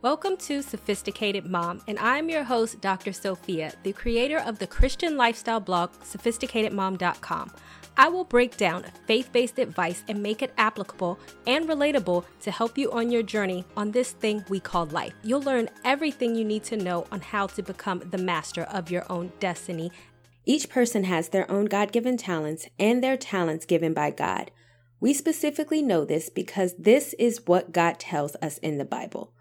Welcome to Sophisticated Mom, and I'm your host, Dr. Sophia, the creator of the Christian lifestyle blog, sophisticatedmom.com. I will break down faith-based advice and make it applicable and relatable to help you on your journey on this thing we call life. You'll learn everything you need to know on how to become the master of your own destiny. Each person has their own God-given talents and their talents given by God. We specifically know this because this is what God tells us in the Bible.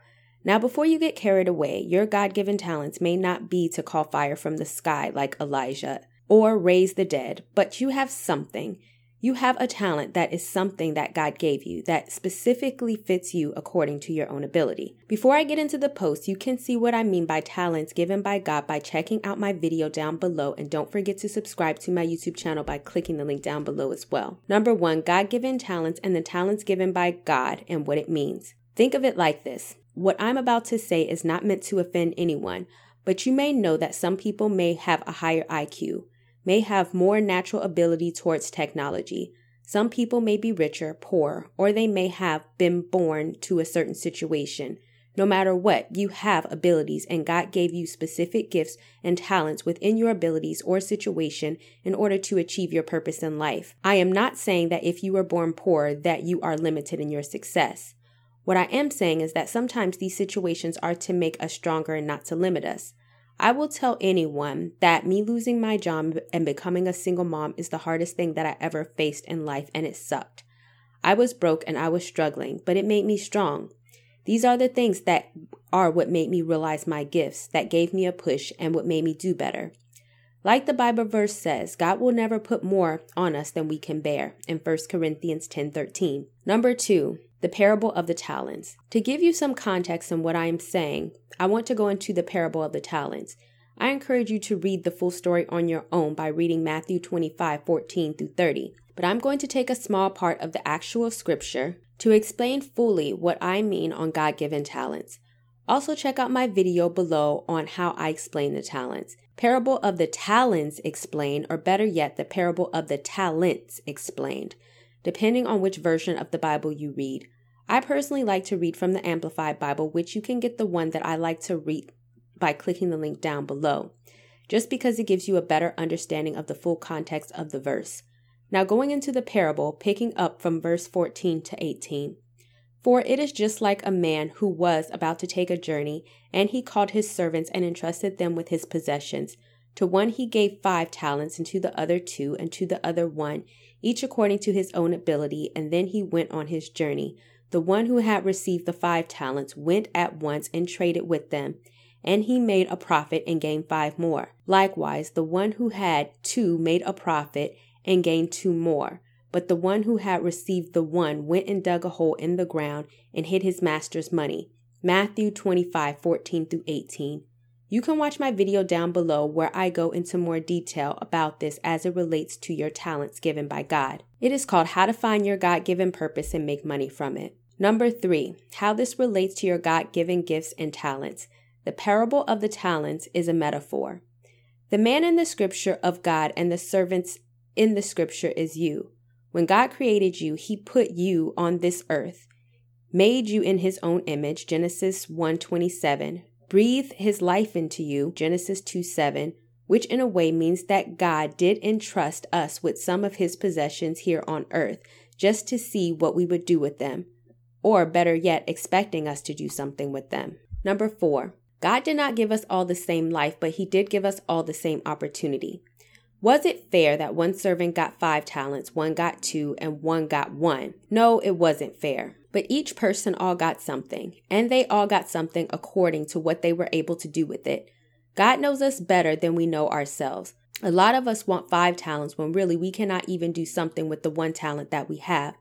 Now, before you get carried away, your God-given talents may not be to call fire from the sky like Elijah or raise the dead, but you have something. You have a talent that is something that God gave you that specifically fits you according to your own ability. Before I get into the post, you can see what I mean by talents given by God by checking out my video down below, and don't forget to subscribe to my YouTube channel by clicking the link down below as well. Number one, God-given talents and the talents given by God and what it means. Think of it like this. What I'm about to say is not meant to offend anyone, but you may know that some people may have a higher IQ, may have more natural ability towards technology. Some people may be richer, poorer, or they may have been born to a certain situation. No matter what, you have abilities, and God gave you specific gifts and talents within your abilities or situation in order to achieve your purpose in life. I am not saying that if you were born poor that you are limited in your success. What I am saying is that sometimes these situations are to make us stronger and not to limit us. I will tell anyone that me losing my job and becoming a single mom is the hardest thing that I ever faced in life, and it sucked. I was broke and I was struggling, but it made me strong. These are the things that are what made me realize my gifts, that gave me a push, and what made me do better. Like the Bible verse says, God will never put more on us than we can bear in 1 Corinthians 10:13. Number two, the parable of the talents. To give you some context in what I am saying, I want to go into the parable of the talents. I encourage you to read the full story on your own by reading Matthew 25:14-30. But I'm going to take a small part of the actual scripture to explain fully what I mean on God-given talents. Also check out my video below on how I explain the talents. Parable of the talents explained, or better yet, the parable of the talents explained, depending on which version of the Bible you read. I personally like to read from the Amplified Bible, which you can get the one that I like to read by clicking the link down below, just because it gives you a better understanding of the full context of the verse. Now going into the parable, picking up from verse 14 to 18. For it is just like a man who was about to take a journey, and he called his servants and entrusted them with his possessions. To one he gave 5 talents, and to the other 2, and to the other 1, each according to his own ability, and then he went on his journey. The one who had received the 5 talents went at once and traded with them, and he made a profit and gained 5 more. Likewise, the one who had 2 made a profit and gained 2 more. But the one who had received the 1 went and dug a hole in the ground and hid his master's money. Matthew 25:14-18. You can watch my video down below where I go into more detail about this as it relates to your talents given by God. It is called How to Find Your God-Given Purpose and Make Money From It. Number 3, how this relates to your God-given gifts and talents. The parable of the talents is a metaphor. The man in the scripture of God and the servants in the scripture is you. When God created you, he put you on this earth, made you in his own image, Genesis 1:27. Breathe his life into you, Genesis 2:7, which in a way means that God did entrust us with some of his possessions here on earth just to see what we would do with them, or better yet, expecting us to do something with them. Number 4, God did not give us all the same life, but he did give us all the same opportunity. Was it fair that one servant got 5 talents, one got 2, and one got 1? No, it wasn't fair. But each person all got something, and they all got something according to what they were able to do with it. God knows us better than we know ourselves. A lot of us want 5 talents when really we cannot even do something with the 1 talent that we have.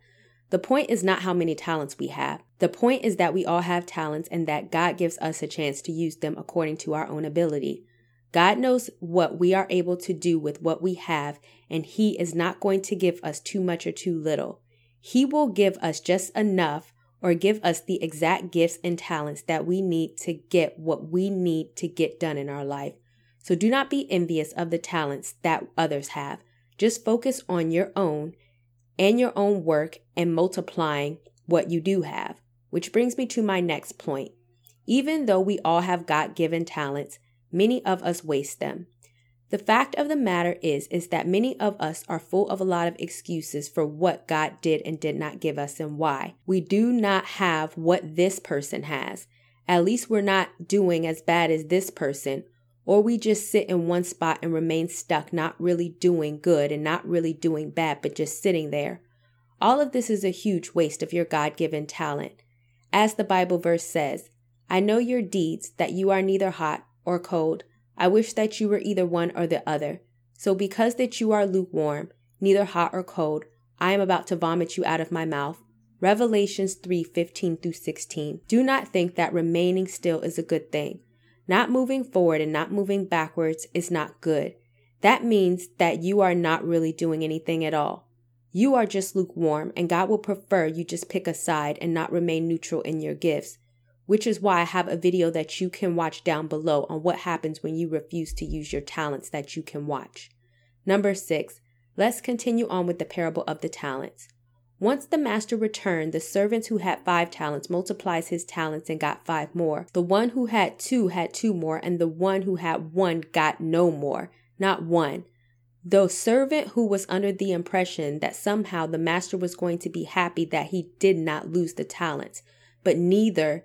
The point is not how many talents we have. The point is that we all have talents and that God gives us a chance to use them according to our own ability. God knows what we are able to do with what we have, and he is not going to give us too much or too little. He will give us just enough, or give us the exact gifts and talents that we need to get what we need to get done in our life. So do not be envious of the talents that others have. Just focus on your own and your own work and multiplying what you do have. Which brings me to my next point. Even though we all have God-given talents, many of us waste them. The fact of the matter is that many of us are full of a lot of excuses for what God did and did not give us and why. We do not have what this person has. At least we're not doing as bad as this person. Or we just sit in one spot and remain stuck, not really doing good and not really doing bad, but just sitting there. All of this is a huge waste of your God-given talent. As the Bible verse says, I know your deeds, that you are neither hot or cold. I wish that you were either one or the other. So because that you are lukewarm, neither hot or cold, I am about to vomit you out of my mouth. Revelations 3:15 through 16. Do not think that remaining still is a good thing. Not moving forward and not moving backwards is not good. That means that you are not really doing anything at all. You are just lukewarm, and God will prefer you just pick a side and not remain neutral in your gifts. Which is why I have a video that you can watch down below on what happens when you refuse to use your talents that you can watch. Number 6, let's continue on with the parable of the talents. Once the master returned, the servants who had 5 talents multiplied his talents and got 5 more. The one who had 2 more, and the one who had 1 got no more, not 1. The servant who was under the impression that somehow the master was going to be happy that he did not lose the talents, but neither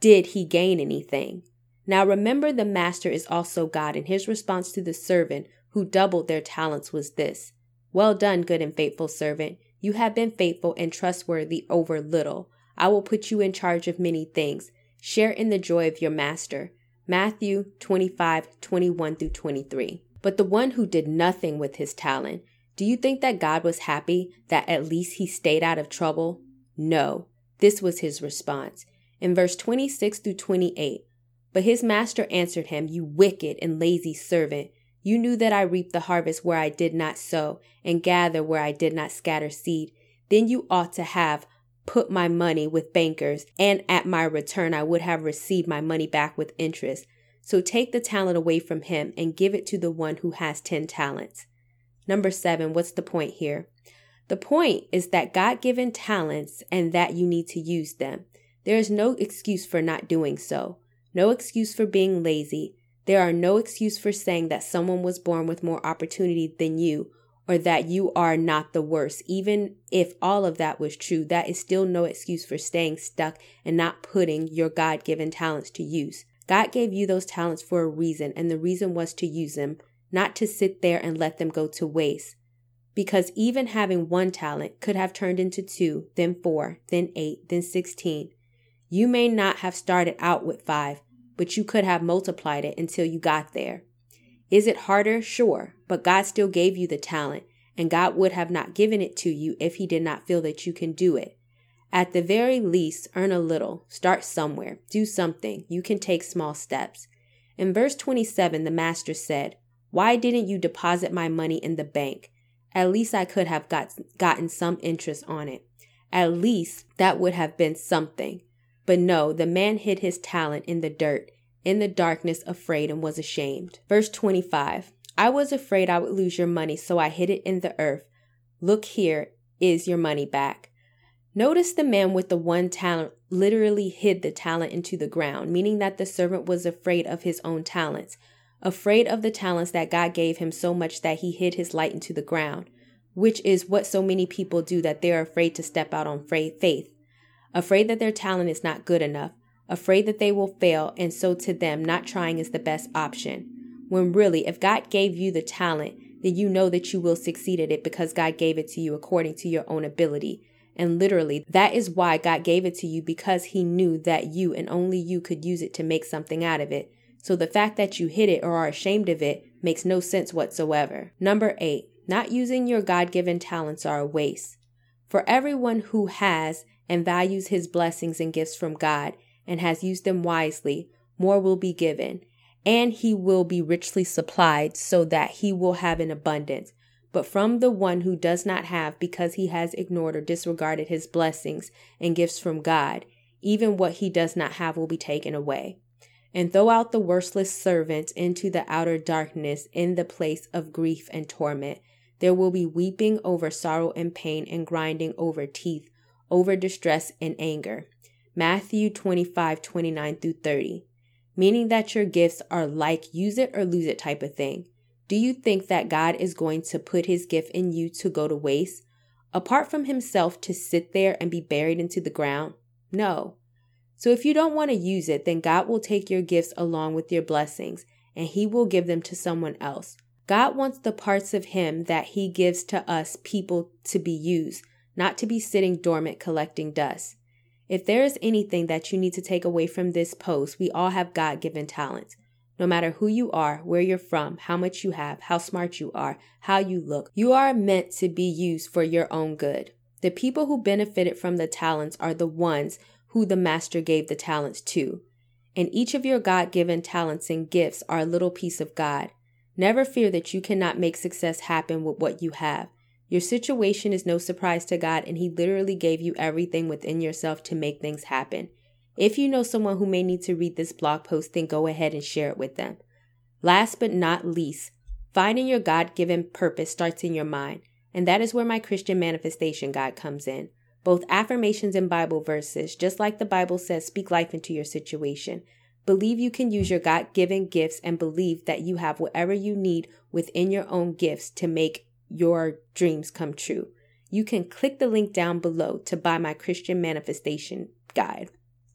did he gain anything. Now remember, the master is also God, and his response to the servant who doubled their talents was this: Well done, good and faithful servant. You have been faithful and trustworthy over little. I will put you in charge of many things. Share in the joy of your master. Matthew 25:21 through 23. But the one who did nothing with his talent, do you think that God was happy that at least he stayed out of trouble? No. This was his response. In verse 26 through 28, but his master answered him, You wicked and lazy servant, you knew that I reaped the harvest where I did not sow and gather where I did not scatter seed. Then you ought to have put my money with bankers, and at my return I would have received my money back with interest. So take the talent away from him and give it to the one who has 10 talents. Number 7, what's the point here? The point is that God-given talents, and that you need to use them. There is no excuse for not doing so, no excuse for being lazy. There are no excuse for saying that someone was born with more opportunity than you, or that you are not the worst. Even if all of that was true, that is still no excuse for staying stuck and not putting your God-given talents to use. God gave you those talents for a reason, and the reason was to use them, not to sit there and let them go to waste. Because even having 1 talent could have turned into 2, then 4, then 8, then 16. You may not have started out with 5, but you could have multiplied it until you got there. Is it harder? Sure, but God still gave you the talent, and God would have not given it to you if he did not feel that you can do it. At the very least, earn a little, start somewhere, do something. You can take small steps. In verse 27, the master said, Why didn't you deposit my money in the bank? At least I could have gotten some interest on it. At least that would have been something. But no, the man hid his talent in the dirt, in the darkness, afraid and was ashamed. Verse 25, I was afraid I would lose your money, so I hid it in the earth. Look, here is your money back. Notice the man with the 1 talent literally hid the talent into the ground, meaning that the servant was afraid of his own talents, afraid of the talents that God gave him so much that he hid his light into the ground, which is what so many people do, that they are afraid to step out on faith. Afraid that their talent is not good enough, afraid that they will fail, and so to them, not trying is the best option. When really, if God gave you the talent, then you know that you will succeed at it because God gave it to you according to your own ability. And literally, that is why God gave it to you, because he knew that you and only you could use it to make something out of it. So the fact that you hid it or are ashamed of it makes no sense whatsoever. Number 8, not using your God-given talents are a waste. For everyone who has and values his blessings and gifts from God, and has used them wisely, more will be given, and he will be richly supplied, so that he will have an abundance. But from the one who does not have, because he has ignored or disregarded his blessings and gifts from God, even what he does not have will be taken away. And throw out the worthless servant into the outer darkness, in the place of grief and torment. There will be weeping over sorrow and pain, and grinding over teeth, over distress and anger. Matthew 25:29-30, meaning that your gifts are like use it or lose it type of thing. Do you think that God is going to put his gift in you to go to waste, apart from himself, to sit there and be buried into the ground? No. So if you don't want to use it, then God will take your gifts along with your blessings, and he will give them to someone else. God wants the parts of him that he gives to us people to be used, not to be sitting dormant collecting dust. If there is anything that you need to take away from this post, we all have God-given talents. No matter who you are, where you're from, how much you have, how smart you are, how you look, you are meant to be used for your own good. The people who benefited from the talents are the ones who the master gave the talents to. And each of your God-given talents and gifts are a little piece of God. Never fear that you cannot make success happen with what you have. Your situation is no surprise to God, and he literally gave you everything within yourself to make things happen. If you know someone who may need to read this blog post, then go ahead and share it with them. Last but not least, finding your God-given purpose starts in your mind, and that is where my Christian Manifestation Guide comes in. Both affirmations and Bible verses, just like the Bible says, speak life into your situation. Believe you can use your God-given gifts, and believe that you have whatever you need within your own gifts to make your dreams come true. You can click the link down below to buy my Christian Manifestation Guide.